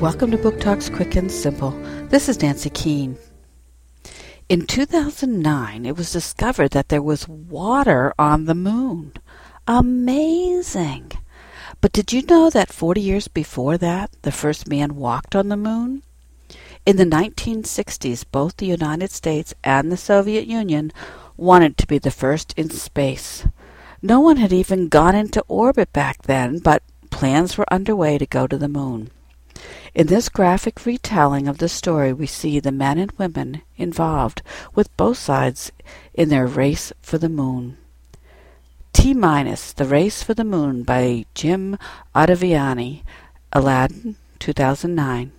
Welcome to Book Talks Quick and Simple. This is Nancy Keane. In 2009, it was discovered that there was water on the moon. Amazing! But did you know that 40 years before that, the first man walked on the moon? In the 1960s, both the United States and the Soviet Union wanted to be the first in space. No one had even gone into orbit back then, but plans were underway to go to the moon. In this graphic retelling of the story, we see the men and women involved with both sides in their race for the moon. T Minus The Race for the Moon by Jim Ottaviani, Aladdin, 2009.